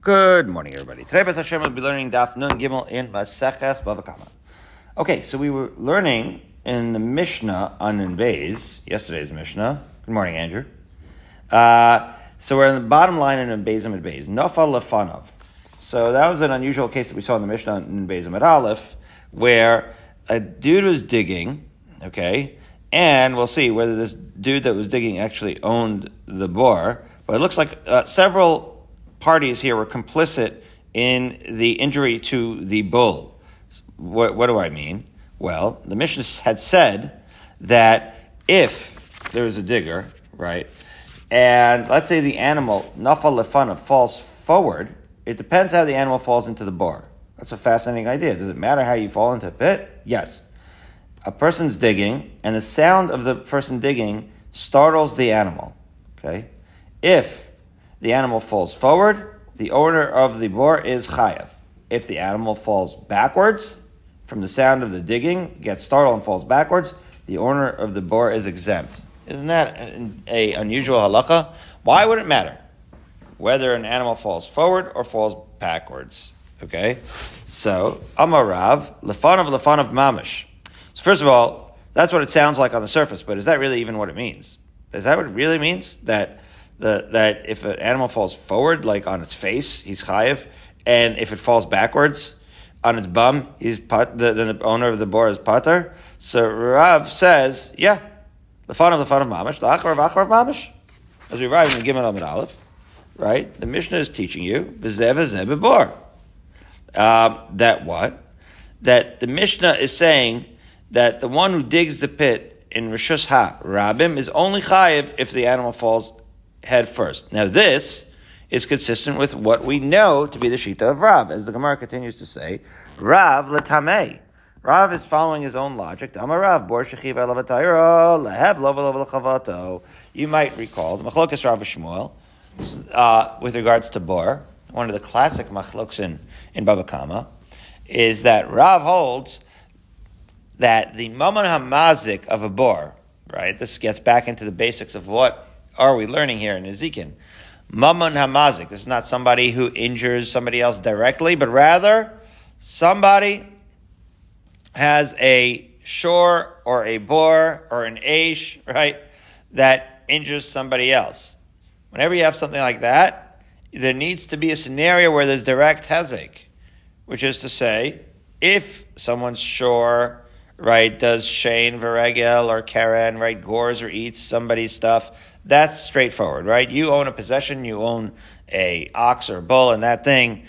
Good morning, everybody. Today, B'ez Hashem, we'll be learning Daf Nun Gimel in Masachas Bava Kama. Okay, so we were learning in the Mishnah on Ninh Bezim, yesterday's Mishnah. Good morning, Andrew. So we're in the bottom line in Ninh Bezim at Bez. Nafal Lefanov. So that was an unusual case that we saw in the Mishnah on Ninh Bezim at Aleph, where a dude was digging, okay, and we'll see whether this dude that was digging actually owned the bore, but it looks like several parties here were complicit in the injury to the bull. What do I mean? Well, the Mishnah had said that if there was a digger, right, and let's say the animal, nafal lefanav, falls forward, it depends how the animal falls into the bore. That's a fascinating idea. Does it matter how you fall into a pit? Yes. A person's digging, and the sound of the person digging startles the animal, okay? If the animal falls forward, the owner of the boar is chayav. If the animal falls backwards, from the sound of the digging, gets startled and falls backwards, the owner of the boar is exempt. Isn't that an unusual halacha? Why would it matter whether an animal falls forward or falls backwards? Okay? So, Amar Rav, lefanav mamish. So first of all, that's what it sounds like on the surface, but is that really even what it means? Is that what it really means? That if an animal falls forward, like on its face, he's chayiv, and if it falls backwards on its bum, then the owner of the boar is pater. So Rav says, yeah, lefanav mamish, la'acharav mamish. As we arrive in the Gimel Amud Aleph, right? The Mishnah is teaching you v'zeh b'boar. That the Mishnah is saying that the one who digs the pit in rishus ha-rabim is only chayiv if the animal falls head first. Now this is consistent with what we know to be the Shita of Rav. As the Gemara continues to say, Rav letamei. Rav is following his own logic. You might recall the Machlokas Rav Shmuel with regards to Bor. One of the classic Machlokas in Bava Kama is that Rav holds that the Maman Hamazik of a Bor, right? This gets back into the basics of what are we learning here in Ezekiel? Mammon hamazik. This is not somebody who injures somebody else directly, but rather somebody has a shore or a bore or an aish, right, that injures somebody else. Whenever you have something like that, there needs to be a scenario where there's direct hezek, which is to say, if someone's shore, right, does shein v'regel or karen, right, gores or eats somebody's stuff, that's straightforward, right? You own a possession, you own a ox or a bull, and that thing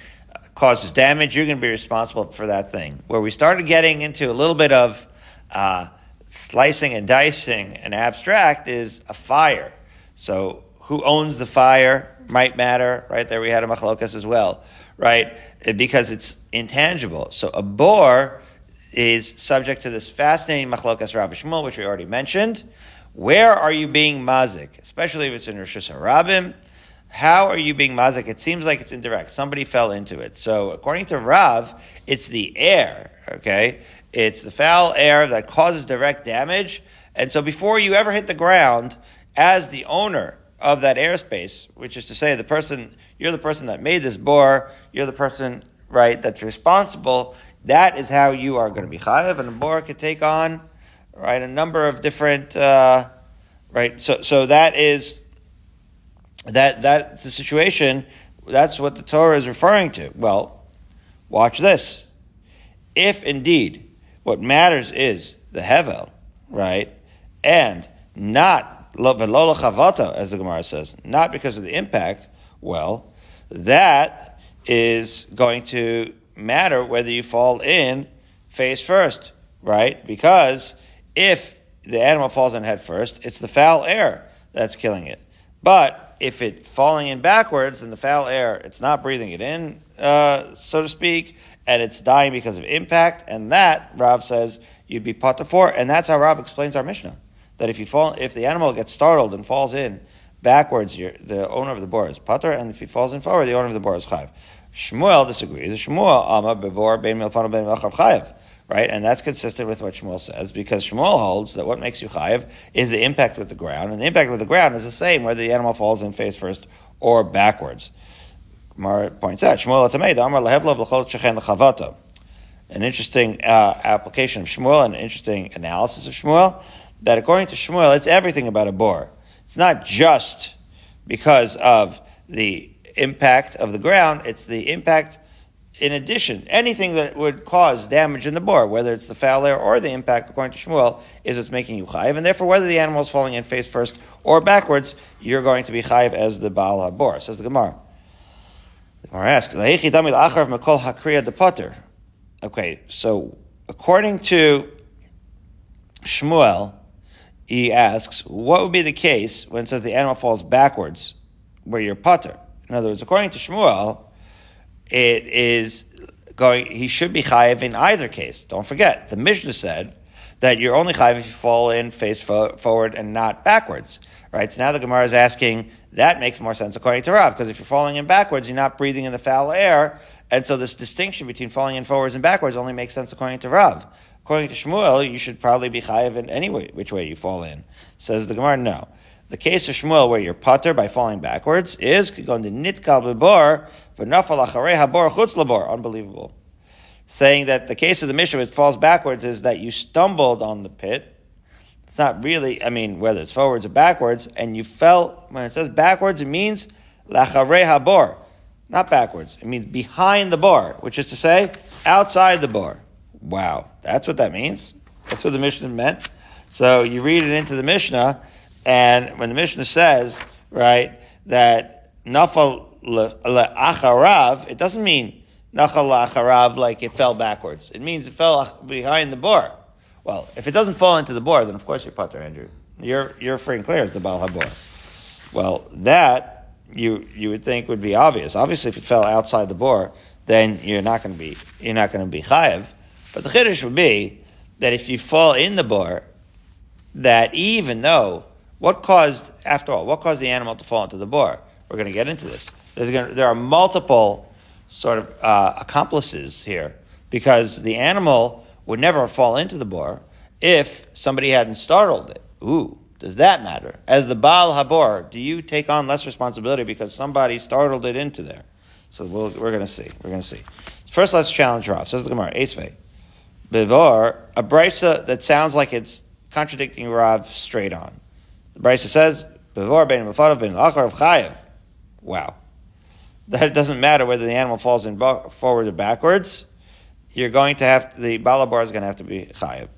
causes damage, you're going to be responsible for that thing. Where we started getting into a little bit of slicing and dicing and abstract is a fire. So who owns the fire might matter, right? There we had a machlokas as well, right? Because it's intangible. So a boar is subject to this fascinating machlokas Rav Shmuel, which we already mentioned. Where are you being mazik? Especially if it's in Rishus HaRabim. How are you being mazik? It seems like it's indirect. Somebody fell into it. So according to Rav, it's the air, okay? It's the foul air that causes direct damage. And so before you ever hit the ground, as the owner of that airspace, which is to say the person, you're the person that made this bore, you're the person, right, that's responsible, that is how you are going to be chayav, and a bore could take on, right, a number of different, right. So that's the situation. That's what the Torah is referring to. Well, watch this. If indeed what matters is the hevel, right, and not v'lo l'chavato, as the Gemara says, not because of the impact. Well, that is going to matter whether you fall in face first, right? Because if the animal falls in head first, it's the foul air that's killing it. But if it's falling in backwards, then the foul air, it's not breathing it in, so to speak, and it's dying because of impact, and that, Rav says, you'd be potter for, and that's how Rav explains our Mishnah, that if the animal gets startled and falls in backwards, the owner of the boar is potter, and if he falls in forward, the owner of the boar is chayav. Shmuel disagrees. Shmuel ama bevor ben milfano ben milchav chayav. Right, and that's consistent with what Shmuel says, because Shmuel holds that what makes you chayiv is the impact with the ground, and the impact with the ground is the same whether the animal falls in face first or backwards. Gemara points out, Shmuel Atamei, Amar Lehevla V'Lechol Shechen Lechavata. An interesting application of Shmuel, an interesting analysis of Shmuel, that according to Shmuel, it's everything about a bore. It's not just because of the impact of the ground, it's the impact in addition. Anything that would cause damage in the bore, whether it's the foul air or the impact, according to Shmuel, is what's making you chayiv, and therefore whether the animal is falling in face first or backwards, you're going to be chayiv as the Baal HaBor, says the Gemara. The Gemara asks, Lahechi Damid Achar Mekol HaKriya Depoter. Okay, so according to Shmuel, he asks, what would be the case when it says the animal falls backwards, where you're potter? In other words, according to Shmuel, it is going, he should be chayiv in either case. Don't forget, the Mishnah said that you're only chayiv if you fall in face forward and not backwards. Right? So now the Gemara is asking, that makes more sense according to Rav, because if you're falling in backwards, you're not breathing in the foul air, and so this distinction between falling in forwards and backwards only makes sense according to Rav. According to Shmuel, you should probably be chayiv in any way, which way you fall in. Says the Gemara, no. The case of Shmuel where you're pater by falling backwards is going to nitkal bebor v'nafal acharei habor chutz labor. Unbelievable. Saying that the case of the Mishnah which falls backwards is that you stumbled on the pit. It's not really, I mean, whether it's forwards or backwards, and you fell. When it says backwards, it means l'acharei habor. Not backwards. It means behind the bar, which is to say, outside the bar. Wow. That's what that means. That's what the Mishnah meant. So you read it into the Mishnah, and when the Mishnah says, right, that nafal le'acharav, it doesn't mean nafal le'acharav like it fell backwards. It means it fell behind the bar. Well, if it doesn't fall into the bar, then of course you're pater, Andrew. You're free and clear as the Baal HaBor. Well, that you would think would be obvious. Obviously, if it fell outside the bore, then you're not going to be chayev. But the chiddush would be that if you fall in the bore, that even though what caused the animal to fall into the bore? We're going to get into this. There are multiple sort of accomplices here, because the animal would never fall into the bore if somebody hadn't startled it. Ooh. Does that matter? As the Baal HaBor, do you take on less responsibility because somebody startled it into there? So we're going to see. First, let's challenge Rav. Says the Gemara, Esvei. Bevor, a brisa that sounds like it's contradicting Rav straight on. The brisa says, Bevor ben b'farav ben l'acharav chayev. Wow. That doesn't matter whether the animal falls in forward or backwards. You're going to have, the Baal HaBor is going to have to be chayev.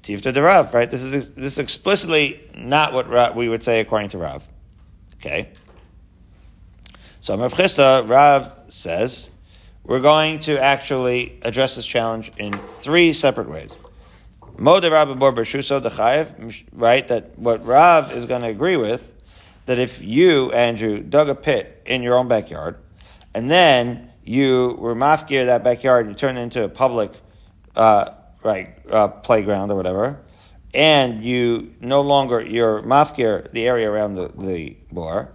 Tifta de Rav, right? This is explicitly not what Rav, we would say according to Rav. Okay. So Rav Chisda, Rav says, we're going to actually address this challenge in three separate ways. Mo de Rav b'bor b'shuso de chayev, right? That what Rav is going to agree with, that if you, Andrew, dug a pit in your own backyard, and then you were mafkir that backyard and you turned it into a public playground or whatever, and you're mafkir the area around the bor,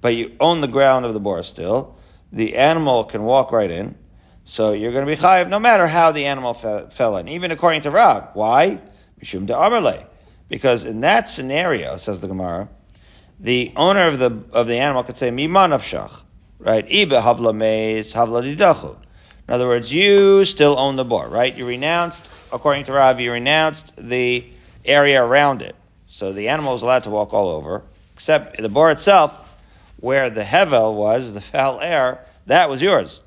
but you own the ground of the bor still, the animal can walk right in, so you're going to be chayiv no matter how the animal fell in, even according to Rav. Why? Mishum de'amarle. Because in that scenario, says the Gemara, the owner of the animal could say, Miman afshach, right? Ibe havla meis, havla didachu. In other words, you still own the bor, right? You renounced, according to Rav, the area around it. So the animal was allowed to walk all over, except the bor itself, where the hevel was, the foul air, that was yours.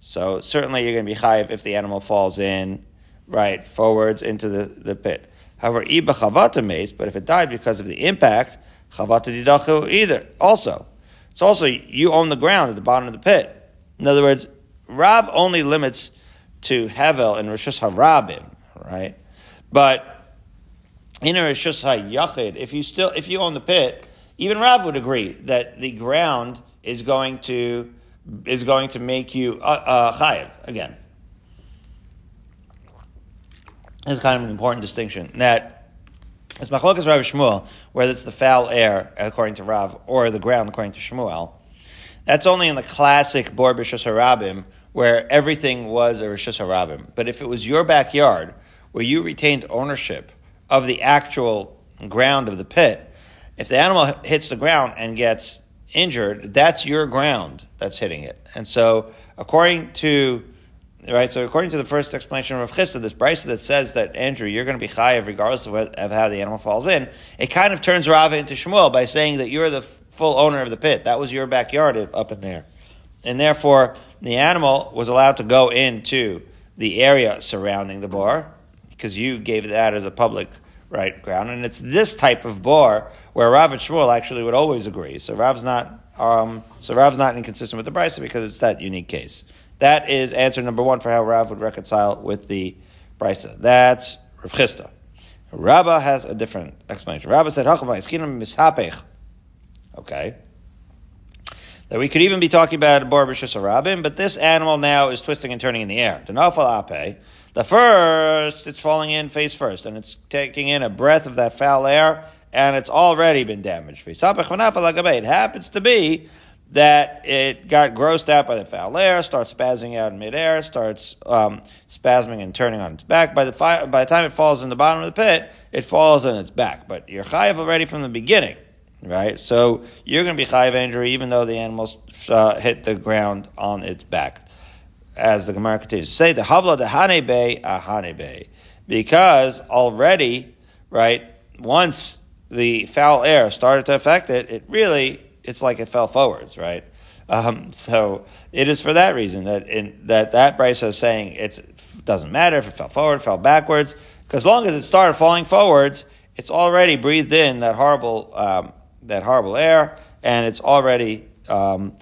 So certainly you're going to be chayiv if the animal falls in, right, forwards into the pit. However, iba chavata meis, but if it died because of the impact, chavata didachu either, also. It's also, you own the ground at the bottom of the pit. In other words, Rav only limits to Hevel and Rishus HaRabim, right? But in a Rishus HaYachid, if you own the pit, even Rav would agree that the ground is going to make you chayiv again. It's kind of an important distinction that as Machlokas Rav Shmuel, whether it's the foul air according to Rav or the ground according to Shmuel, that's only in the classic bor b'rishus harabim, where everything was a rishus harabim. But if it was your backyard, where you retained ownership of the actual ground of the pit, if the animal hits the ground and gets injured, that's your ground that's hitting it. And so according to the first explanation of Rav Chisda, this brisa that says that, Andrew, you're going to be chayav regardless of how the animal falls in, it kind of turns Rava into Shmuel by saying that you're the full owner of the pit. That was your backyard up in there. And therefore, the animal was allowed to go into the area surrounding the bar because you gave that as a public right ground. And it's this type of bar where Rav and Shmuel actually would always agree. So Rav's not inconsistent with the brisa because it's that unique case. That is answer number one for how Rav would reconcile with the brisa. That's Rav Chisda. Rava has a different explanation. Rava said, okay, that we could even be talking about a bar b'shus harabim, but this animal now is twisting and turning in the air. The first, it's falling in face first, and it's taking in a breath of that foul air, and it's already been damaged. It happens to be that it got grossed out by the foul air, starts spazzing out in midair, starts spasming and turning on its back. By the time it falls in the bottom of the pit, it falls on its back. But you're chayav already from the beginning, right? So you're going to be chayav injury even though the animal hit the ground on its back. As the Gemara continues to say, the havla dehanebe ahanebe, because already, right, once the foul air started to affect it, it's like it fell forwards, right? So it is for that reason that brisa is saying it doesn't matter if it fell forward, fell backwards, because as long as it started falling forwards, it's already breathed in that horrible air, and it's already going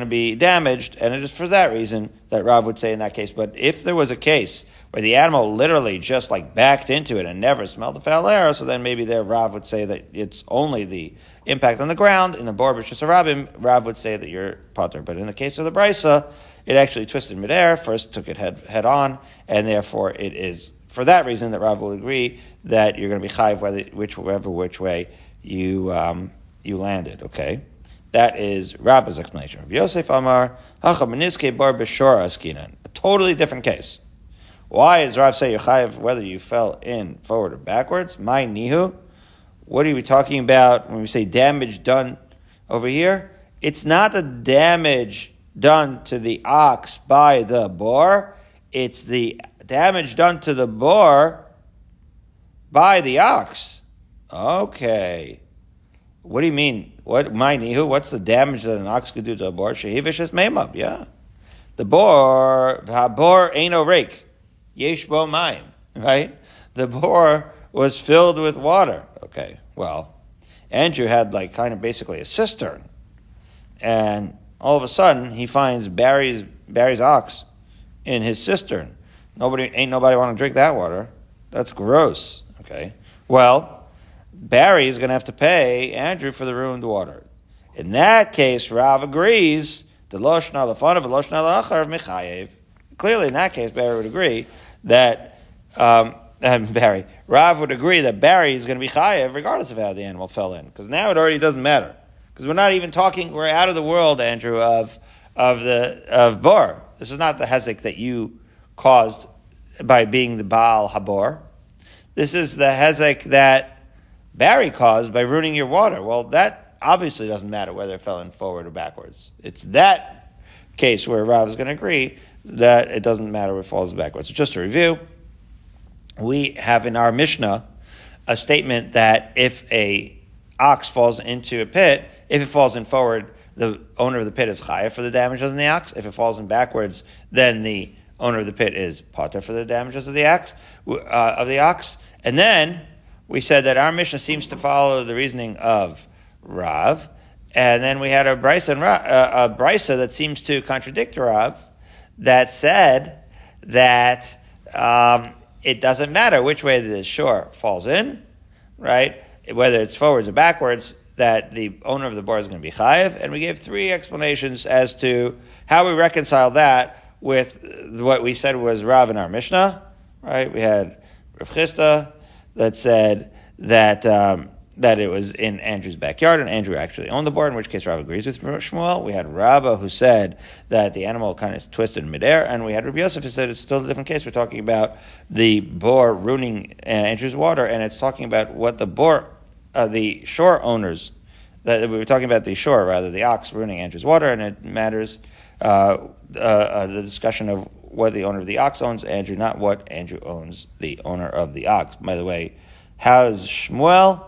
to be damaged. And it is for that reason that Rav would say in that case. But if there was a case where the animal literally just like backed into it and never smelled the foul air, so then maybe there Rav would say that it's only the impact on the ground. In the bar b'shus harabim, Rav would say that you're potter. But in the case of the brisa, it actually twisted midair, first took it head on, and therefore it is for that reason that Rav will agree that you're going to be chayav whichever way you landed. Okay. That is Rabba's explanation. Rabbi Yosef Amar, a totally different case. Why does Rav say Yechayev whether you fell in forward or backwards? My nihu. What are we talking about when we say damage done over here? It's not the damage done to the ox by the boar. It's the damage done to the boar by the ox. Okay. What do you mean? What's the damage that an ox could do to a boar? Shehivish is meimab, yeah. The boar ain't no rake. Yesh bo mayim, right? The boar was filled with water. Okay, well, Andrew had like kind of basically a cistern. And all of a sudden he finds Barry's ox in his cistern. Ain't nobody want to drink that water. That's gross. Okay. Well, Barry is going to have to pay Andrew for the ruined water. In that case, Rav agrees. Clearly, in that case, Barry would agree that Rav would agree that Barry is going to be chayev regardless of how the animal fell in, because now it already doesn't matter. Because we're not even talking. We're out of the world, Andrew, of bor. This is not the hezek that you caused by being the baal habor. This is the hezek that Barry caused by ruining your water. Well, that obviously doesn't matter whether it fell in forward or backwards. It's that case where Rav is going to agree that it doesn't matter if it falls backwards. So just to review, we have in our Mishnah a statement that if a ox falls into a pit, if it falls in forward, the owner of the pit is chayav for the damages on the ox. If it falls in backwards, then the owner of the pit is potter for the damages of the ox. And then we said that our Mishnah seems to follow the reasoning of Rav, and then we had a brisa that seems to contradict Rav, that said that it doesn't matter which way the shore falls in, right? Whether it's forwards or backwards, that the owner of the bar is going to be chayev. And we gave three explanations as to how we reconcile that with what we said was Rav in our Mishnah, right? We had Rav Chisda that said that it was in Andrew's backyard, and Andrew actually owned the bar, in which case Rav agrees with Shmuel. We had Rava, who said that the animal kind of twisted in midair, and we had Rabbi Yosef, who said it's still a different case. We're talking about the boar ruining Andrew's water, and it's talking about what the shore owners that we were talking about the shore, rather, the ox ruining Andrew's water, and it matters the discussion of what the owner of the ox owns Andrew, not what Andrew owns the owner of the ox. By the way, how is Shmuel?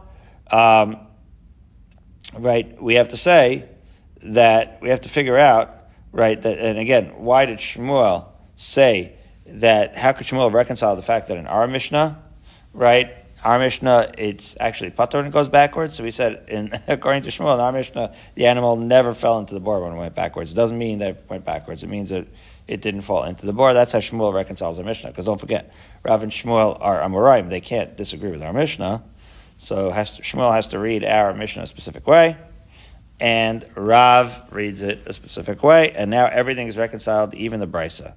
Right, we have to say that we have to figure out, right, that, and again, why did Shmuel say that? How could Shmuel reconcile the fact that in our Mishnah, right, our Mishnah, it's actually patur and it goes backwards. So we said, according to Shmuel, in our Mishnah, the animal never fell into the boar when it went backwards. It doesn't mean that it went backwards. It means that it didn't fall into the boar. That's how Shmuel reconciles our Mishnah. Because don't forget, Rav and Shmuel are Amoraim. They can't disagree with our Mishnah. So Shmuel has to read our Mishnah a specific way. And Rav reads it a specific way. And now everything is reconciled, even the Brisa.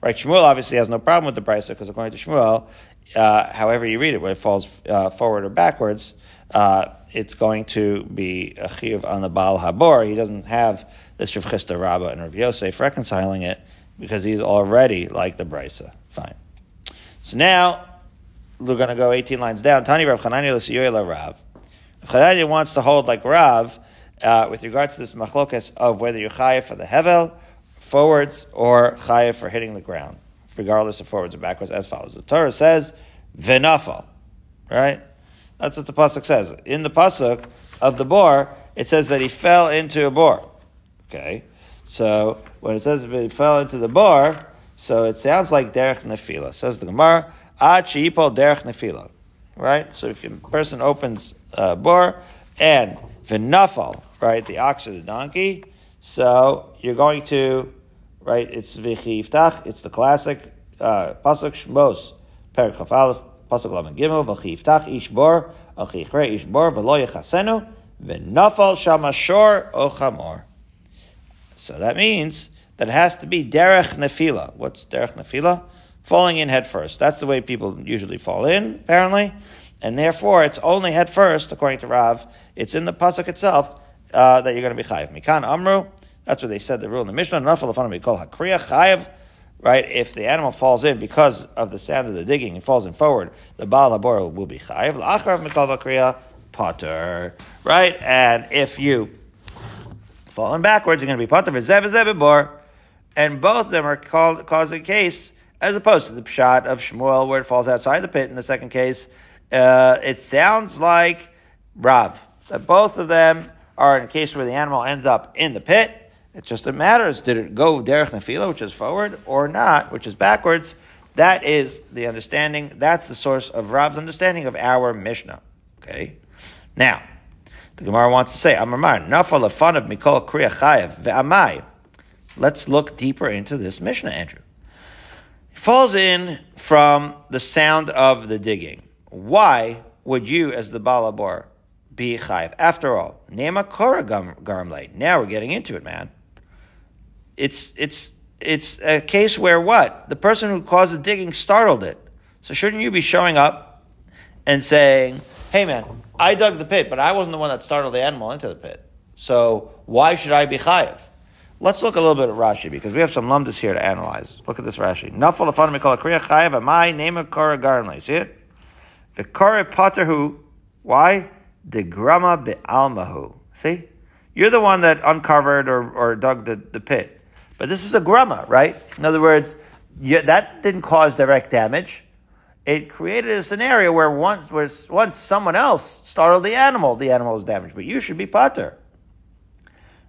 Right, Shmuel obviously has no problem with the Brisa, because according to Shmuel, however you read it, whether it falls forward or backwards, it's going to be a chiyuv on the Baal Habor. He doesn't have this Rav Chisda, Rava, and Rav Yosef reconciling it, because he's already like the Brisa. Fine. So now we're going to go 18 lines down. Tani Rav Chananya l'siyui la Rav. Rav Chananya wants to hold like Rav with regards to this machlokas of whether you're chayev for the hevel, forwards, or chayev for hitting the ground, regardless of forwards or backwards, as follows. The Torah says, v'nafal, right? That's what the pasuk says. In the pasuk of the boar, it says that he fell into a boar. Okay? So when it says he fell into the boar, so it sounds like derech nefila. Says the Gemara, ad sheipol derech nefila. Right? So if a person opens a boar, and v'nafal, right, the ox or the donkey, so you're going to, right, it's v'chi yiftach, it's the classic pasuk Shmos, perek chaf aleph, pasuk lamed gimel, v'chi yiftach ish bor, v'chi yichrei ish bor, v'lo yechasenu, v'nafal shama shor o chamor. So that means that it has to be derech nefila. What's derech nefila? Falling in head first. That's the way people usually fall in, apparently, and therefore it's only head first, according to Rav. It's in the pasuk itself that you're going to be chayiv. Mikan amru. That's what they said the rule in the Mishnah. Nafal l'fanav mikol hakriya chayiv. Right, if the animal falls in because of the sound of the digging and falls in forward, the baal habor will be chayiv. L'acharav mikol hakriya potter. Right, and if you fall in backwards, you're going to be potter v'zev v'zev b'bor. And both of them are caused a case, as opposed to the pshat of Shmuel, where it falls outside the pit. In the second case, it sounds like Rav, that both of them are in a case where the animal ends up in the pit. It just matters, did it go derech nefila, which is forward, or not, which is backwards. That is the understanding. That's the source of Rav's understanding of our Mishnah. Okay? Now, the Gemara wants to say, Amar, nafal l'fanav mikol kriya chayev ve'amai. Let's look deeper into this Mishnah, Andrew. It falls in from the sound of the digging. Why would you, as the Baal Habor, be chayiv? After all, nema kora garmlei. Now we're getting into it, man. It's a case where what? The person who caused the digging startled it. So shouldn't you be showing up and saying, hey, man, I dug the pit, but I wasn't the one that startled the animal into the pit. So why should I be chayiv? Let's look a little bit at Rashi, because we have some lumdas here to analyze. Look at this Rashi. Nafal l'fanav mikol hakriya chayev amai nema kora garmlei. See it? V'kora pater hu. Why? Degrama be'almahu. See? You're the one that uncovered or dug the pit. But this is a grama, right? In other words, that didn't cause direct damage. It created a scenario where once someone else startled the animal was damaged. But you should be pater.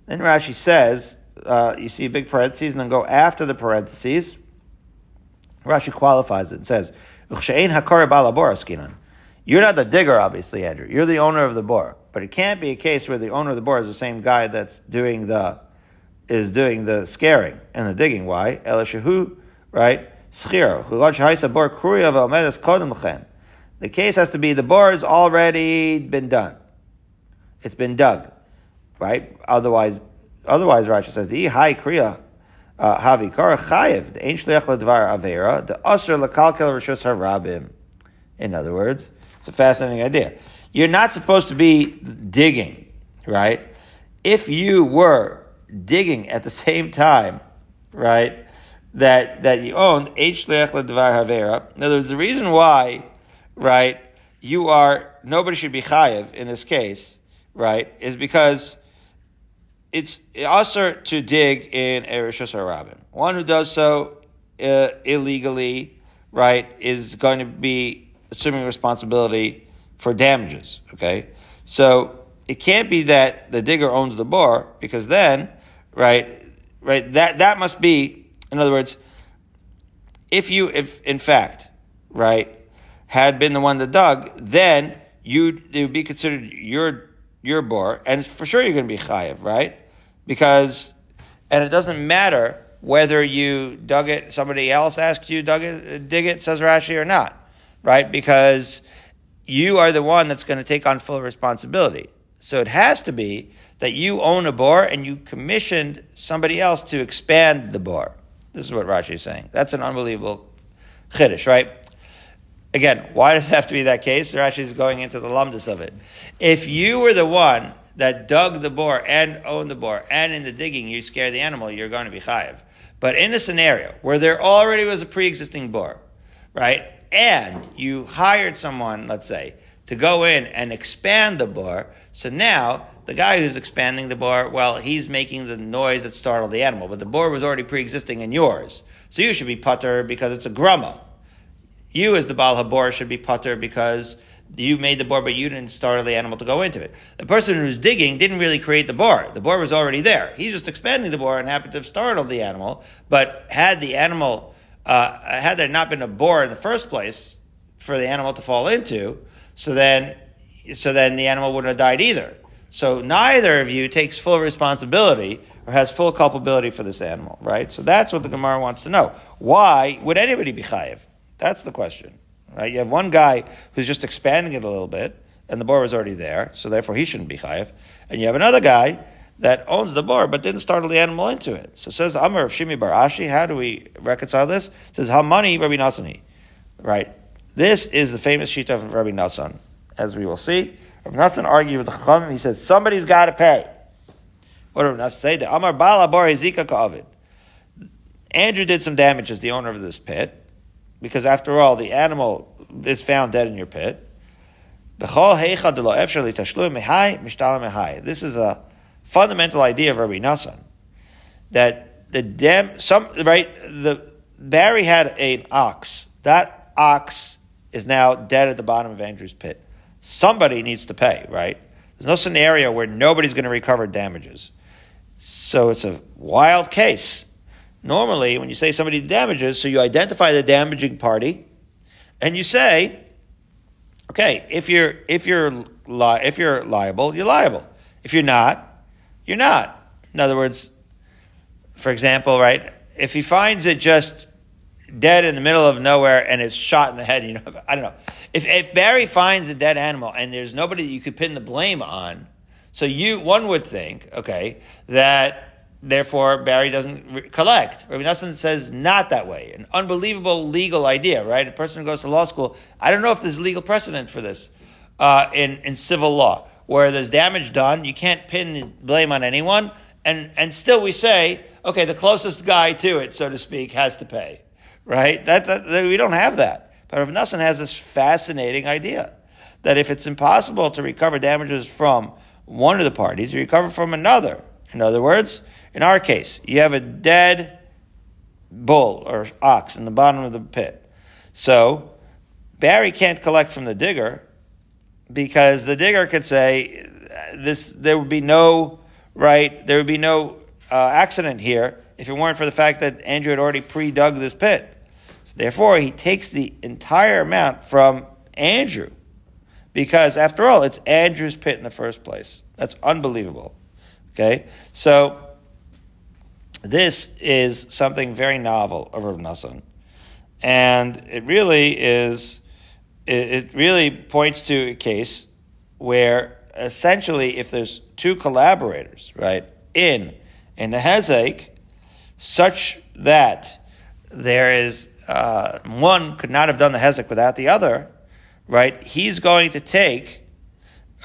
Then Rashi says, you see big parentheses, and then go after the parentheses. Rashi qualifies it and says, Uchshe'en hakore ba'al habor askinan. You're not the digger, obviously, Andrew. You're the owner of the boar. But it can't be a case where the owner of the boar is the same guy that's doing the scaring and the digging. Why? Elishahu, right? The case has to be the boar has already been done. It's been dug, right? Otherwise, Rashi says the high kriya havi kara chayev the ein shliach ledvar avera the aser lakalkel rishus harabim. In other words, it's a fascinating idea. You're not supposed to be digging, right? If you were digging at the same time, right, that you owned, H. Leach Ledvar Havera. In other words, the reason why, right, nobody should be chayiv in this case, right, is because it's asur to dig in a rishus harabim. One who does so illegally, right, is going to be assuming responsibility for damages, okay? So it can't be that the digger owns the bore, because then, right, that must be, in other words, if in fact, right, had been the one that dug, then it would be considered your bore, and for sure you're going to be chayev, right? Because, and it doesn't matter whether you dug it, somebody else asked you dig it, says Rashi, or not, right? Because you are the one that's going to take on full responsibility. So it has to be that you own a bore and you commissioned somebody else to expand the bore. This is what Rashi is saying. That's an unbelievable chiddush, right? Again, why does it have to be that case? Rashi is going into the lumdus of it. If you were the one that dug the bore and owned the bore, and in the digging you scare the animal, you're going to be chayev. But in a scenario where there already was a pre-existing bore, right, and you hired someone, let's say, to go in and expand the bore, so now the guy who's expanding the bore, well, he's making the noise that startled the animal, but the bore was already pre-existing in yours. So you should be putter because it's a grumma. You, as the Baal HaBor, should be putter because you made the bore, but you didn't startle the animal to go into it. The person who's digging didn't really create the bore. The bore was already there. He's just expanding the bore and happened to have startled the animal. But had the animal, had there not been a bore in the first place for the animal to fall into, so then the animal wouldn't have died either. So neither of you takes full responsibility or has full culpability for this animal, right? So that's what the Gemara wants to know. Why would anybody be chayev? That's the question, right? You have one guy who's just expanding it a little bit, and the bore was already there, so therefore he shouldn't be chayev. And you have another guy that owns the bore but didn't startle the animal into it. So it says, Amar of Shimi Bar Ashi, how do we reconcile this? It says, Hamani Rabbi Nasani, right? This is the famous shita of Rabbi Nasan, as we will see. Rabbi Nasan argued with the Chachamim. He says, somebody's got to pay. What did Rabbi Nasan say? The Amar Bala Bor Hezika Ka'avid. Andrew did some damage as the owner of this pit, because after all, the animal is found dead in your pit. This is a fundamental idea of Rabbi Nasan, that Barry had an ox. That ox is now dead at the bottom of Andrew's pit. Somebody needs to pay, right? There's no scenario where nobody's going to recover damages. So it's a wild case. Normally, when you say somebody damages, so you identify the damaging party, and you say, okay, if you're liable, you're liable. If you're not, you're not. In other words, for example, right, if he finds it just dead in the middle of nowhere and it's shot in the head, I don't know. If Barry finds a dead animal and there's nobody that you could pin the blame on, so one would think, okay, that therefore, Barry doesn't collect. Rabbi Nasan says not that way. An unbelievable legal idea, right? A person who goes to law school, I don't know if there's legal precedent for this in civil law, where there's damage done, you can't pin the blame on anyone, and still we say, okay, the closest guy to it, so to speak, has to pay, right? That we don't have that. But Rabbi Nasan has this fascinating idea that if it's impossible to recover damages from one of the parties, you recover from another. In other words, in our case, you have a dead bull or ox in the bottom of the pit. So Barry can't collect from the digger because the digger could say there would be no accident here if it weren't for the fact that Andrew had already pre-dug this pit. So therefore, he takes the entire amount from Andrew because, after all, it's Andrew's pit in the first place. That's unbelievable. Okay, so this is something very novel of Rav Nasan, and it really points to a case where essentially, if there's two collaborators, right, in the hezek, such that there is one could not have done the hezek without the other, right? He's going to take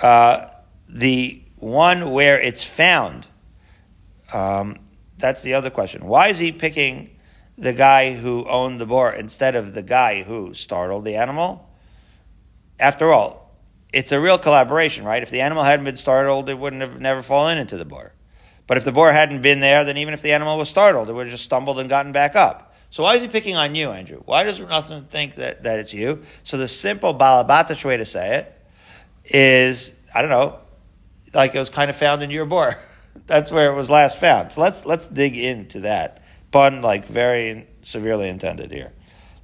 the one where it's found. That's the other question. Why is he picking the guy who owned the boar instead of the guy who startled the animal? After all, it's a real collaboration, right? If the animal hadn't been startled, it wouldn't have never fallen into the boar. But if the boar hadn't been there, then even if the animal was startled, it would have just stumbled and gotten back up. So why is he picking on you, Andrew? Why does Nathan think that it's you? So the simple balabatish way to say it is, I don't know, like it was kind of found in your boar. That's where it was last found. So let's dig into that. Pun, like, very severely intended here.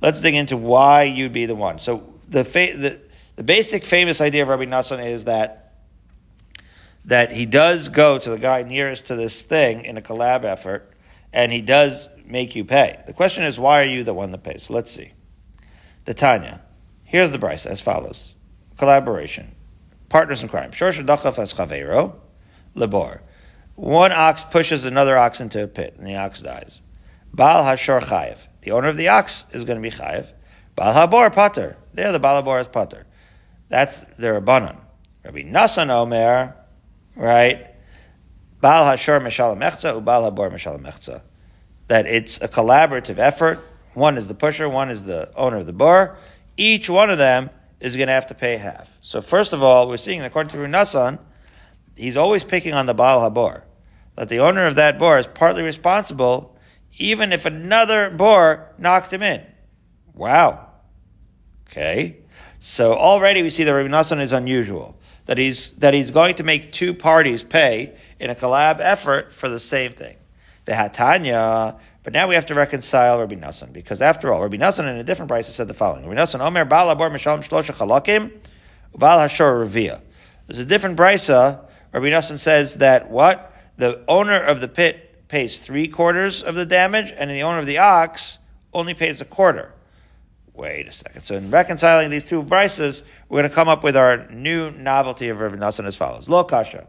Let's dig into why you'd be the one. So the basic famous idea of Rabbi Nasan is that he does go to the guy nearest to this thing in a collab effort, and he does make you pay. The question is, why are you the one that pays? So let's see. The Tanya. Here's the brisa as follows. Collaboration. Partners in crime. Shorsha dachaf as chaveiro lebor. One ox pushes another ox into a pit, and the ox dies. Baal hashor chayev. The owner of the ox is going to be chayev. Baal habor pater. There, the baal habor is pater. That's their rabbanon. Rabbi Nasan Omer, right? Baal hashor meshal mechza u baal habor meshal mechza. That it's a collaborative effort. One is the pusher, one is the owner of the boar. Each one of them is going to have to pay half. So first of all, we're seeing, according to Rabbi Nasan, he's always picking on the baal habor. That the owner of that boar is partly responsible, even if another boar knocked him in. Wow. Okay. So already we see that Rabbi Nasan is unusual. That he's going to make two parties pay in a collab effort for the same thing. V'hatanya. But now we have to reconcile Rabbi Nasan, because after all, Rabbi Nasan in a different price said the following. Rabbi Nasan Omer Baal Habor Mishalem Shlosha Chalakim Baal Hashor Revia. There's a different brisa. Rabbi Nasan says that what? The owner of the pit pays 3/4 of the damage, and the owner of the ox only pays 1/4. Wait a second. So in reconciling these two brises, we're going to come up with our new novelty of Rav Nasan as follows. Lo kasha.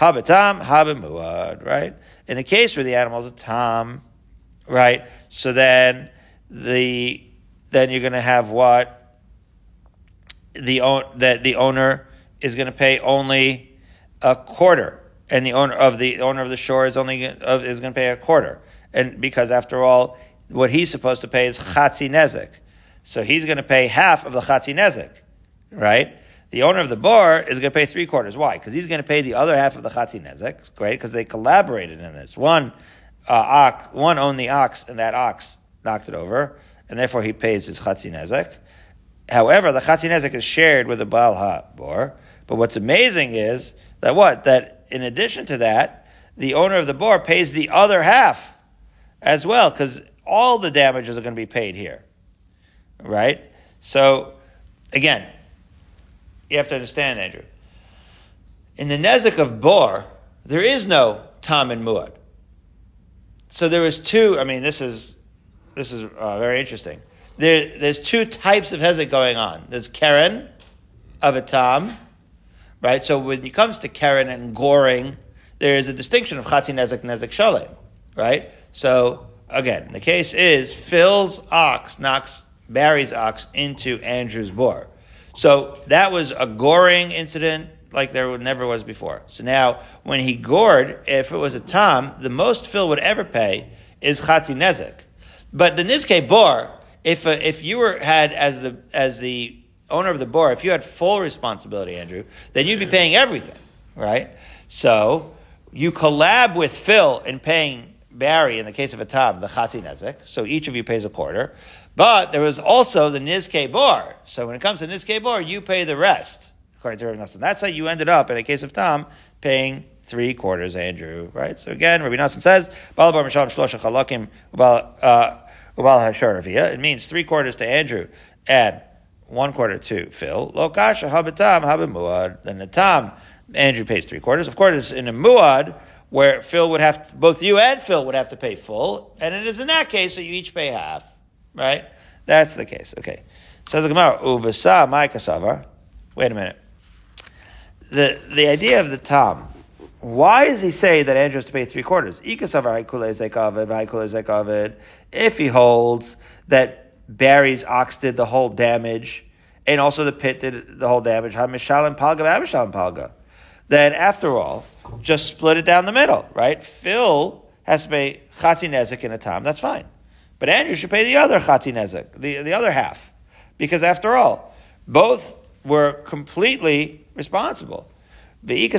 Habitam, habimuad, right? In the case where the animal is a tam, right? So then you're going to have what? The owner is going to pay only 1/4, and the owner of the shore is going to pay 1/4, and because after all, what he's supposed to pay is chatzi nezek, so he's going to pay half of the chatzi nezek, right? The owner of the boar is going to pay 3/4. Why? Because he's going to pay the other half of the chatzi nezek, great, because they collaborated in this. One owned the ox, and that ox knocked it over, and therefore he pays his chatzi nezek. However, the chatzi nezek is shared with the baal ha boar. But what's amazing is that in addition to that, the owner of the boar pays the other half as well, because all the damages are going to be paid here, right? So, again, you have to understand, Andrew, in the nezek of boar, there is no tam and muad. So there was two, I mean, this is very interesting. There's two types of nezek going on. There's keren of a tam, right? So when it comes to keren and goring, there is a distinction of chatzi nezek and nezek shalem, right? So again, the case is Phil's ox knocks Barry's ox into Andrew's boar. So that was a goring incident like there never was before. So now when he gored, if it was a tom, the most Phil would ever pay is chatzi nezek. But the nizkei boar, if you were as the owner of the boar, if you had full responsibility, Andrew, then you'd be paying everything, right? So you collab with Phil in paying Barry, in the case of a tam, the chatzi nezek. So each of you pays 1/4. But there was also the nizkei boar. So when it comes to nizkei boar, you pay the rest, according to Rabbi Nasan. That's how you ended up, in a case of tam, paying 3/4, Andrew, right? So again, Rabbi Nasan says, Baal bar mishalem shlosha chalakim ubal hashar revia. It means 3/4 to Andrew and 1/4 to Phil. Lo kasha habitam habimuad. Then the tam, Andrew pays 3/4. Of course, in a muad, where Phil would have to, both you and Phil would have to pay full, and it is in that case that you each pay half, right? That's the case. Okay. Says the Gemara, uvasa mai kasavar. Wait a minute. The idea of the tam. Why does he say that Andrew has to pay 3/4? If he holds that Barry's ox did the whole damage, and also the pit did the whole damage, then after all, just split it down the middle, right? Phil has to pay chatzi nezek in a tam, that's fine. But Andrew should pay the other chatzi nezek, the other half. Because after all, both were completely responsible. So in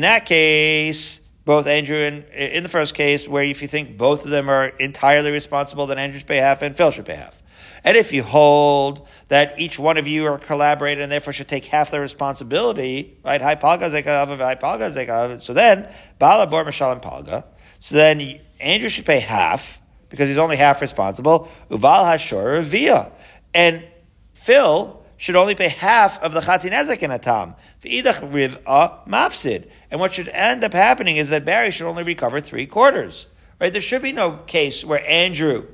that case, both Andrew and in the first case, where if you think both of them are entirely responsible, then Andrew should pay half and Phil should pay half. And if you hold that each one of you are collaborated and therefore should take half the responsibility, right? So then, Bala Bor Mashal and Palga. So then Andrew should pay half because he's only half responsible. Uval Hashor Via. And Phil should only pay half of the Chatinezek in a tam. V'idach Riv'a Mafsid. And what should end up happening is that Barry should only recover 3/4. Right? There should be no case where Andrew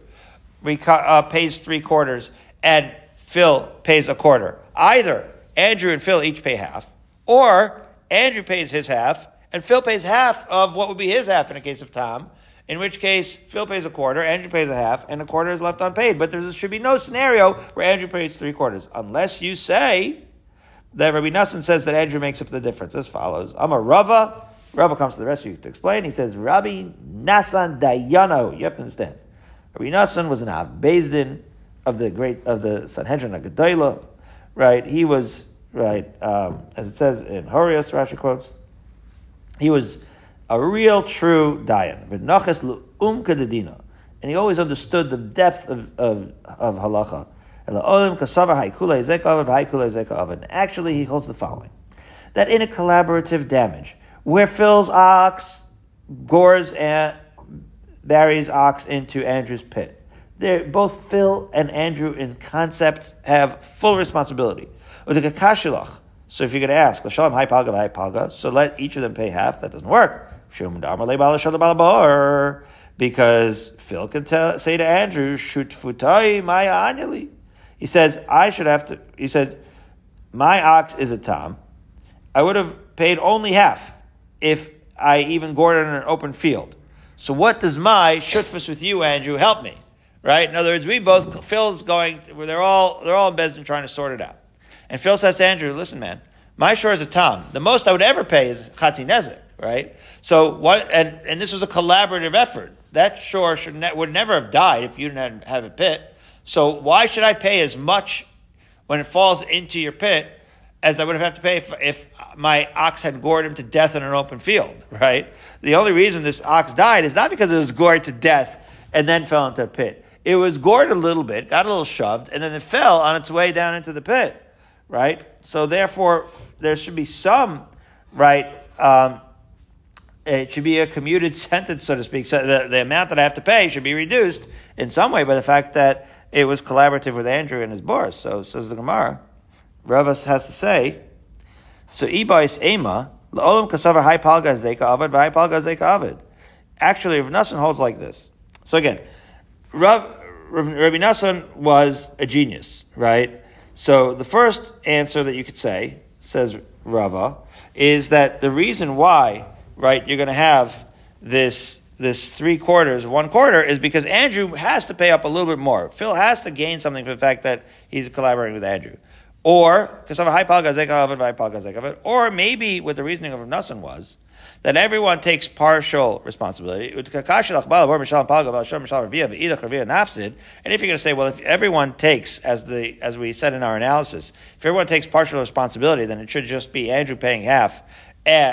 pays 3/4 and Phil pays 1/4. Either Andrew and Phil each pay half, or Andrew pays his half and Phil pays half of what would be his half in a case of tam. In which case, Phil pays 1/4, Andrew pays 1/2, and 1/4 is left unpaid. But there should be no scenario where Andrew pays 3/4, unless you say that Rabbi Nasan says that Andrew makes up the difference. As follows: Amar Rava. Rava comes to the rescue to explain. He says, Rabbi Nasan Dayano. You have to understand, Rabbi Nasan was an Av Beis Din of the Sanhedrin of Gedola, right? He was as it says in Horius, Rashi quotes. He was a real, true dayan, and he always understood the depth of halacha. And actually, he holds the following: that in a collaborative damage, where Phil's ox gores and Barry's ox into Andrew's pit, they're both Phil and Andrew in concept have full responsibility. So if you're going to ask, so let each of them pay half. That doesn't work. Because Phil can say to Andrew, he says, he said, my ox is a tam. I would have paid only half if I even gored it in an open field. So what does my shutfus with you, Andrew, help me? Right? In other words, Phil's going, they're all in bed and trying to sort it out. And Phil says to Andrew, listen, man, my shore is a tam. The most I would ever pay is chatzi nezek, right? So what, and this was a collaborative effort. That shore would never have died if you didn't have a pit. So why should I pay as much when it falls into your pit as I would have to pay if my ox had gored him to death in an open field, right? The only reason this ox died is not because it was gored to death and then fell into a pit. It was gored a little bit, got a little shoved, and then it fell on its way down into the pit. Right? So therefore, there should be some, it should be a commuted sentence, so to speak. So the amount that I have to pay should be reduced in some way by the fact that it was collaborative with Andrew and his boris. So says the Gemara, Rava has to say, so Ibais Ema, L'olam Kasava Hai Palga Zeka Avid, V'hai Palga Zeka Avid. Actually, Rav Nasan holds like this. So again, Rabbi Nasan was a genius, right? So the first answer that you could say, says Rava, is that the reason why, right, you're going to have this 3/4, 1/4, is because Andrew has to pay up a little bit more. Phil has to gain something from the fact that he's collaborating with Andrew. Or maybe what the reasoning of Nasan was, that everyone takes partial responsibility. And if you're going to say, well, if everyone takes, as we said in our analysis, if everyone takes partial responsibility, then it should just be Andrew paying half,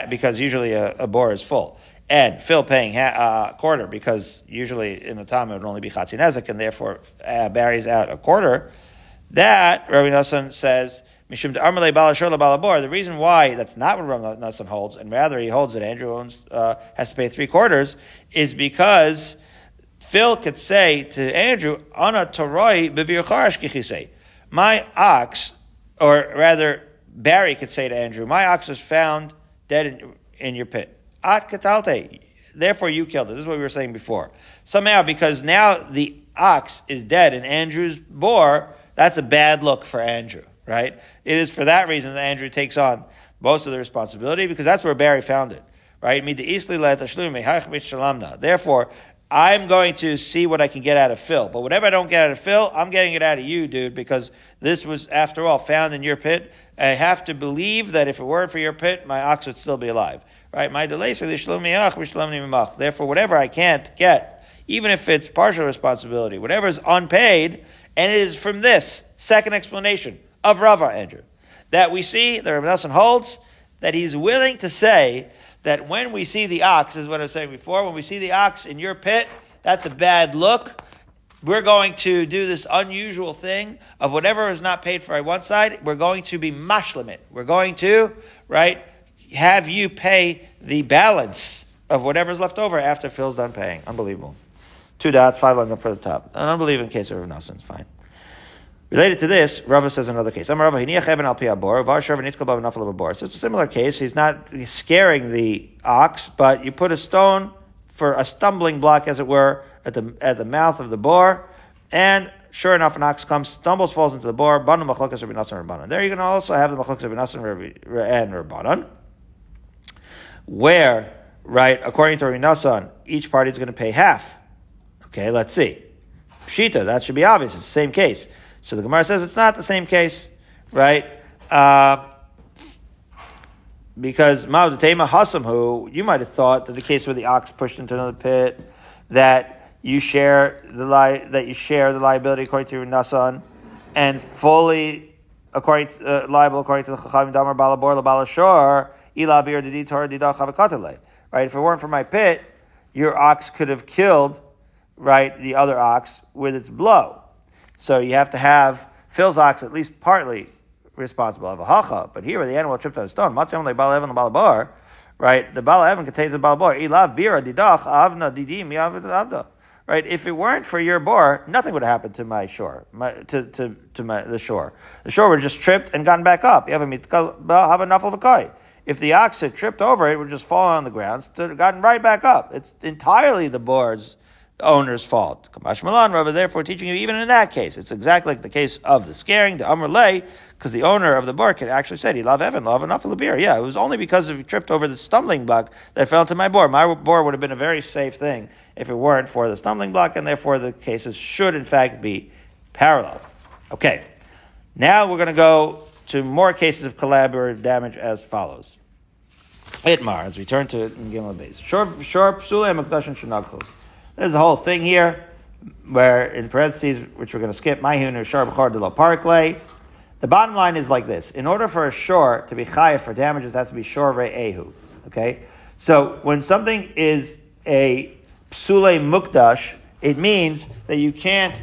because usually a bor is full, and Phil paying 1/4, because usually in the time it would only be chatzi nezek, and therefore Barry's out 1/4. That, Rabbi Nasan says, the reason why that's not what Rav Nasan holds, and rather he holds that Andrew has to pay 3/4, is because Phil could say to Andrew, "Ana toroi b'vircharash kichisei." My ox, or rather Barry could say to Andrew, "My ox was found dead in your pit. At katalte, therefore you killed it." This is what we were saying before. Somehow, because now the ox is dead and Andrew's boar, that's a bad look for Andrew. Right? It is for that reason that Andrew takes on most of the responsibility, because that's where Barry found it. Right? Therefore, I'm going to see what I can get out of Phil. But whatever I don't get out of Phil, I'm getting it out of you, dude, because this was, after all, found in your pit. I have to believe that if it weren't for your pit, my ox would still be alive. Right? Therefore, whatever I can't get, even if it's partial responsibility, whatever is unpaid, And it is from this second explanation of Rava, Andrew, that we see that Rabbi Nasan holds that he's willing to say that when we see the ox, is what I was saying before, when we see the ox in your pit, that's a bad look. We're going to do this unusual thing of whatever is not paid for on one side, we're going to be mashlim it. We're going to, right, have you pay the balance of whatever's left over after Phil's done paying. Unbelievable. 2 dots, 5 lines up at the top. An unbelievable case of Rav Nasan. Fine. Related to this, Rava says another case. So it's a similar case. He's not scaring the ox, but you put a stone for a stumbling block, as it were, at the mouth of the boar, and sure enough, an ox comes, stumbles, falls into the boar. Banu machlokas Rabbi Nasan and Rabbanan. There you can also have the machlokas Rabbi Nasan and Rabbanan, where, right, according to Rabbi Nasan, each party is going to pay half. Okay, let's see. Pshita, that should be obvious. It's the same case. So the Gemara says it's not the same case, right? Because Ma'udatema Hasamhu, you might have thought that the case where the ox pushed into another pit, that you share the liability according to Rav Nasan, and fully according to, liable according to the Chachamim Damar Balabor LaBalashor Ila Bir Didi Torah Didah Chavakatale. Right? If it weren't for my pit, your ox could have killed, right, the other ox with its blow. So you have to have Phil's ox at least partly responsible of a hacha, but here where the animal tripped on a stone, matzam lebalaevan lebalabar, right? The balaevan contains the balabor. Ilav bira didach avna didim yavet avda. Right? If it weren't for your boar, nothing would have happened to my shore, the shore. The shore would have just tripped and gotten back up. You have a nafal v'koi. If the ox had tripped over it, it would have just fallen on the ground, stood, gotten right back up. It's entirely the boar's owner's fault. Kamash Malan, Rava, therefore teaching you even in that case, it's exactly like the case of the scaring, the Amr Lay, because the owner of the boar could actually said, Love Evan, yeah, it was only because of he tripped over the stumbling block that fell into my boar. My boar would have been a very safe thing if it weren't for the stumbling block, and therefore the cases should in fact be parallel. Okay. Now we're going to go to more cases of collaborative damage as follows. Itmar, as we turn to Gimel Beis. Shor Psula Mekdashin Shenakos. There's a whole thing here, where in parentheses, which we're going to skip, the bottom line is like this. In order for a shor to be chayav for damages, it has to be shor re'ehu. Okay? So when something is a psule mukdash, it means that you can't,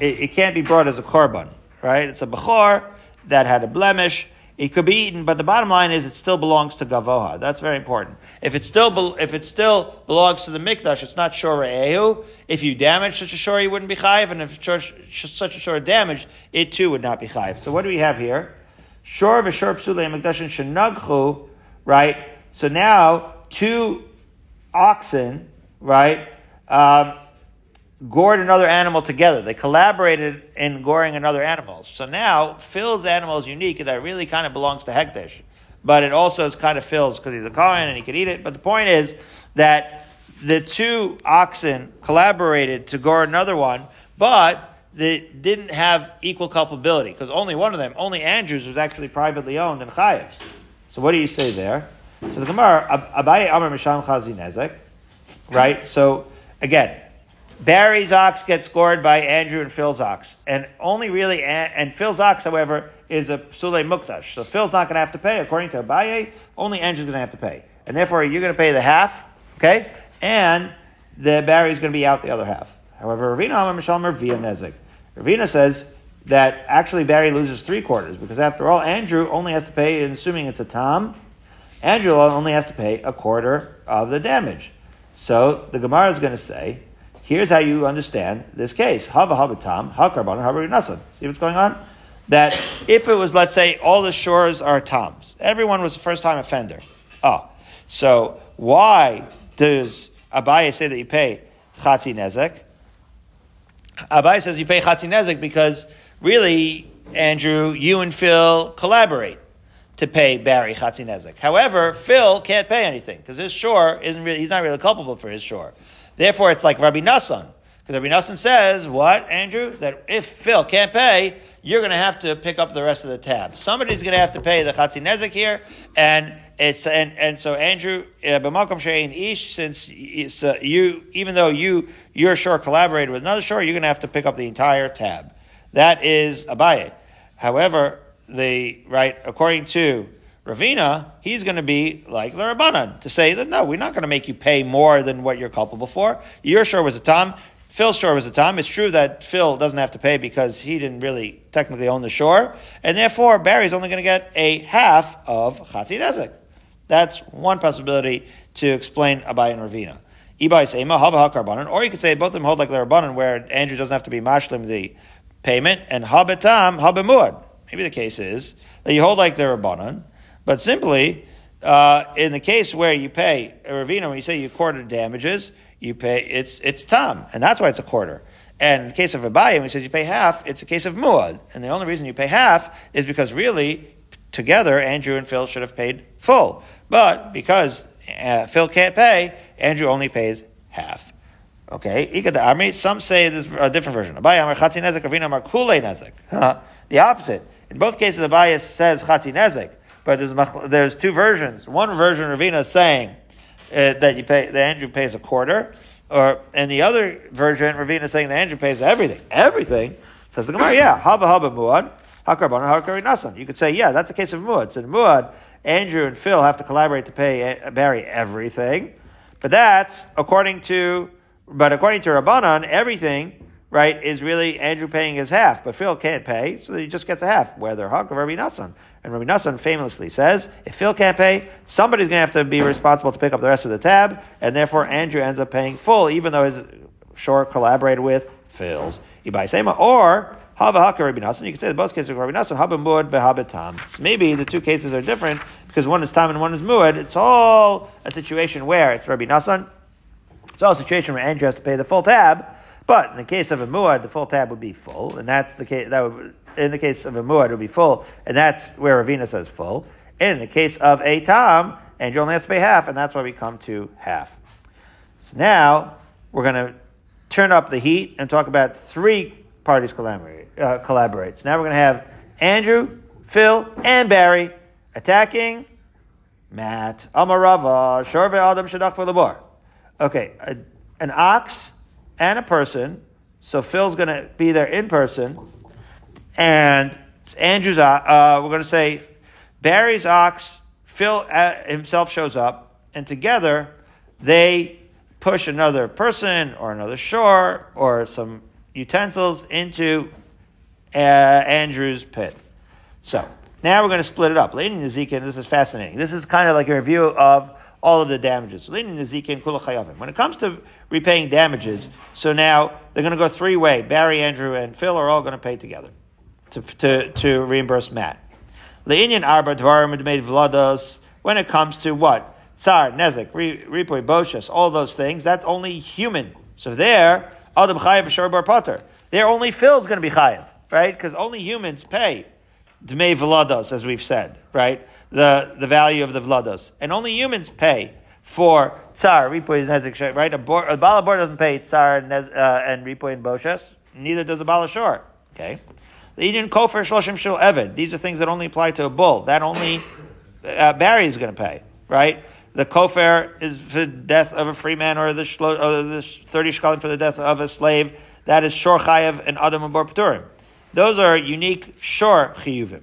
it can't be brought as a korban, right? It's a bechor that had a blemish. It could be eaten, but the bottom line is it still belongs to Gavoha. That's very important. If it still belongs to the Mikdash, it's not Shor Re'ehu. If you damage such a Shor, you wouldn't be Chayiv, and if such a Shor damaged, it too would not be Chayiv. So what do we have here? Shor V'Shor Psulei Mikdash and Shenagchu, right? So now, 2 oxen, right, gored another animal together. They collaborated in goring another animal. So now, Phil's animal is unique, and that really kind of belongs to Hekdesh. But it also is kind of Phil's because he's a Kohen and he could eat it. But the point is that the 2 oxen collaborated to gore another one, but they didn't have equal culpability because only one of them, only Andrews, was actually privately owned in Chayev. So what do you say there? So the Gemara, Abayi Amar Misham Chazi Nezek, right? So again, Barry's ox gets gored by Andrew and Phil's ox. And only really, and Phil's ox, however, is a psule mukdash. So Phil's not going to have to pay. According to Abaye, only Andrew's going to have to pay. And therefore, you're going to pay the half, okay? And the Barry's going to be out the other half. However, Ravina says that actually Barry loses 3/4 because after all, Andrew only has to pay, assuming it's a tam, Andrew only has to pay 1/4 of the damage. So the Gemara is going to say, here's how you understand this case. Hava habitam, hakarban, habar nasan. See what's going on? That if it was, let's say, all the shores are toms. Everyone was a first-time offender. Oh, so why does Abaye say that you pay chatzi nezek? Abaye says you pay chatzi nezek because really, Andrew, you and Phil collaborate to pay Barry chatzi nezek. However, Phil can't pay anything because his shore he's not really culpable for his shore. Therefore, it's like Rabbi Nasan. Because Rabbi Nasan says, what, Andrew? That if Phil can't pay, you're going to have to pick up the rest of the tab. Somebody's going to have to pay the chatzi nezek here, and so Andrew, b'makom she'ein ish, since you, even though your shore collaborated with another shore, you're going to have to pick up the entire tab. That is Abaye. However, according to Ravina, he's going to be like the Rabbanan to say that no, we're not going to make you pay more than what you're culpable for. Your shore was a tam. Phil's shore was a tam. It's true that Phil doesn't have to pay because he didn't really technically own the shore, and therefore Barry's only going to get a half of Chatzi Nezek. That's one possibility to explain Abai and Ravina. Or you could say both of them hold like the Rabbanan, where Andrew doesn't have to be mashlim the payment, and habetam habemuad. Maybe the case is that you hold like the Rabbanan, but simply, in the case where you pay a Ravina, when you say you quarter damages, you pay, it's tam, and that's why it's a quarter. And in the case of Abaye, when he says you pay half, it's a case of muad. And the only reason you pay half is because really, together, Andrew and Phil should have paid full. But because Phil can't pay, Andrew only pays half. Okay, some say this a different version. Abaye amar chatzi nezek, Ravina amar kulei nezek. The opposite. In both cases, Abaye says chatzi nezek. But there's two versions. One version, Ravina is saying that Andrew pays a quarter, and the other version, Ravina is saying that Andrew pays everything. Everything. Says the Gemara, yeah, haba muad, hakarbanan hakarei nasan. You could say, yeah, that's a case of muad. So in muad, Andrew and Phil have to collaborate to pay Barry everything, but that's according to Rabbanan, everything is really Andrew paying his half, but Phil can't pay, so he just gets a half. Whether hakarbanan nasan. And Rabbi Nasan famously says, if Phil can't pay, somebody's going to have to be responsible to pick up the rest of the tab, and therefore Andrew ends up paying full, even though his shore collaborated with Phil's. Ibai Sema, or Hava Haka Rabbi Nasan. You can say that both cases are Rabbi Nasan, Haba Muad, Vehaba Tam. Maybe the two cases are different, because one is Tam and one is Muad. It's all a situation where it's Rabbi Nasan. It's all a situation where Andrew has to pay the full tab, but in the case of a Muad, the full tab would be full, and that's the case, in the case of a muad, it would be full, and that's where Ravina says full. And in the case of a tam, and you only have to pay half, and that's why we come to half. So now we're going to turn up the heat and talk about three parties collaborate. So now we're going to have Andrew, Phil, and Barry attacking Matt. Amarava, Shorve Adam Shadach for the bar. Okay, an ox and a person. So Phil's going to be there in person. And Andrew's, we're going to say, Barry's ox, Phil himself shows up, and together they push another person or another shore or some utensils into Andrew's pit. So now we're going to split it up. Leidin Nezikin, this is fascinating. This is kind of like a review of all of the damages. Leidin Nezikin Kula Chayavim. When it comes to repaying damages, so now they're going to go three-way. Barry, Andrew, and Phil are all going to pay together. To reimburse Matt. Le'inyan arba dvarim made vlados. When it comes to what? Tsar, nezek, ripoy, boshas, all those things, that's only human. So there, adam chayev ashor bar potter. There only Phil's going to be chayev, right? Because only humans pay dmei vlados, as we've said, right? The value of the vlados. And only humans pay for tsar, ripoy, nezek, right? A balabor doesn't pay tsar and ripoy and boshas. Neither does a balashor. Okay? The Indian kofar shloshim shel eved. These are things that only apply to a bull. That only Barry is going to pay, right? The kofar is for the death of a free man, or the 30 shkalim for the death of a slave. That is shor chayev and adam abor paturim. Those are unique shor chiyuvim.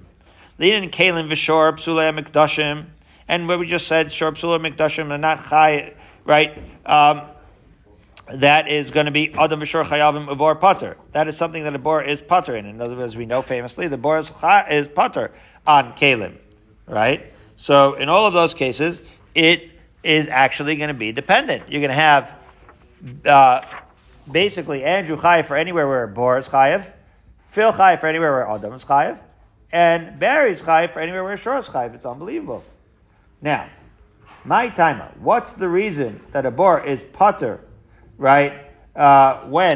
The Indian kalim v'shor psulei mikdashim, and what we just said, shor psulei mikdashim are not chayev, right? That is going to be Adam Vishor Chayavim a Bor Pater. That is something that a Bor is Pater in. In other words, we know famously, the Bor is Pater on Kalim, right? So in all of those cases, it is actually going to be dependent. You're going to have basically Andrew Chayev for anywhere where a Bor is Chayev, Phil Chayev for anywhere where Adam is Chayev, and Barry's Chayev for anywhere where Shor is Chayev. It's unbelievable. Now, my timer, what's the reason that a Bor is Pater? Right? Why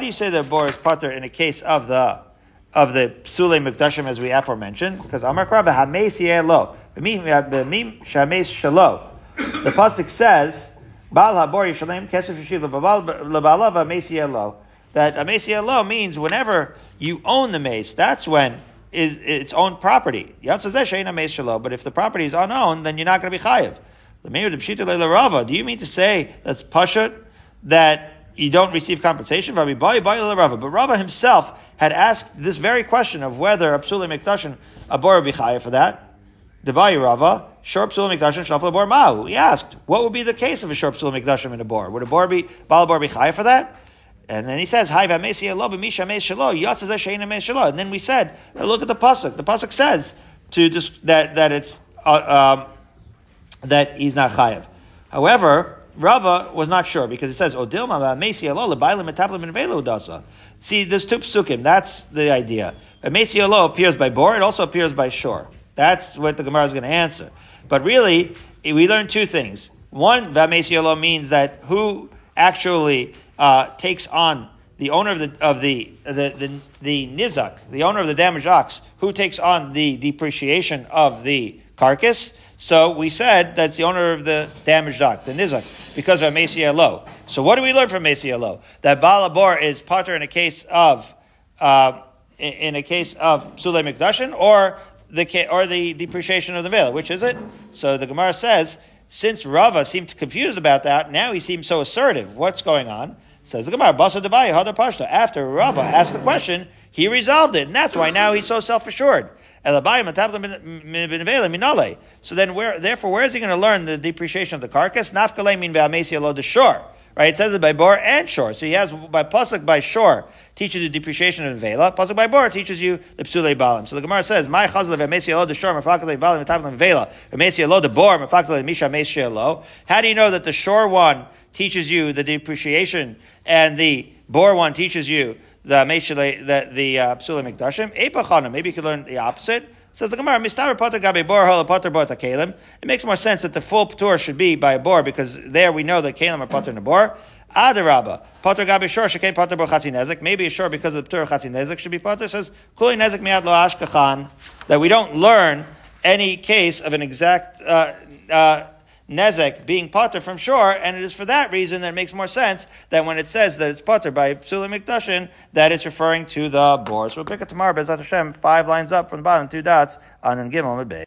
do you say that Boris Pater in a case of the Psule Mukdashim as we aforementioned? Because Amar Krava Hames Yelo. The Pasuk says, Bal Habor Yishalem Kesef Yeshiv Lebalav Hames Yelo. That Hames Yelo means whenever you own the mace, that's when is its own property. But if the property is unowned, then you're not going to be chayiv. Do you mean to say that's pashut, that you don't receive compensation? But Rava himself had asked this very question of whether a psule mikdashin abor be chayiv for that. Abayi Rava, shor psule mikdashin shnafal abor mahu. He asked, what would be the case of a shor psule mikdashin and abor? Would abor be bal abor be chayiv for that? And then he says, and then we said, look at the pasuk. The pasuk says that he's not chayav. However, Rava was not sure because it says, see, there's two psukim. That's the idea. Amesialo appears by bor. It also appears by shore. That's what the Gemara is going to answer. But really, we learn two things. One, Vamesialo means that who actually takes on the owner of the nizak, the owner of the damaged ox, who takes on the depreciation of the carcass. So we said that's the owner of the damaged ox, the nizak, because of Mesielo. So what do we learn from Mesielo? That balabor is pater in a case of psule mikdashin or the depreciation of the veil. Which is it? So the Gemara says, since Rava seemed confused about that, now he seems so assertive. What's going on? Says the Gemara, Basa Dabai, Hadar Pashta. After Rava asked the question, he resolved it. And that's why now he's so self-assured. So then where is he going to learn the depreciation of the carcass? Nafkalei min ve'amesielo de shore. Right? It says it by bor and shore. So he has by pasuk by shore teaches you depreciation of vela. Pasuk by bor teaches you the psulei balim. So the Gemara says, "My chazal v'mesielo de shore mafakalei balim matavlam vela v'mesielo de bor mafakalei misha mesielo." How do you know that the shore one teaches you the depreciation and the bor one teaches you the psulei mikdashim? Eipachana. Maybe you could learn the opposite. Says the Gemara, Mistaber Potter Gabe Bor Hola Potter Bor Takelim. It makes more sense that the full Ptur should be by a Bor, because there we know that Kalim are Potter and a Bor. Adarabba, Potter Gabe Shor Shekei Potter Bor Chatzi Nezek. Maybe a Shor, because of the Ptur Chatzi Nezek, should be Potter. Says, Kuli Nezek Miad Lo Ashkachan, that we don't learn any case of an exact Nezek being Potter from Shor, and it is for that reason that it makes more sense that when it says that it's Potter by Psule Mikdashin, that it's referring to the Bor. So we'll pick it tomorrow, Bezat Hashem, 5 lines up from the bottom, 2 dots, on Nun Gimel Mid Bay.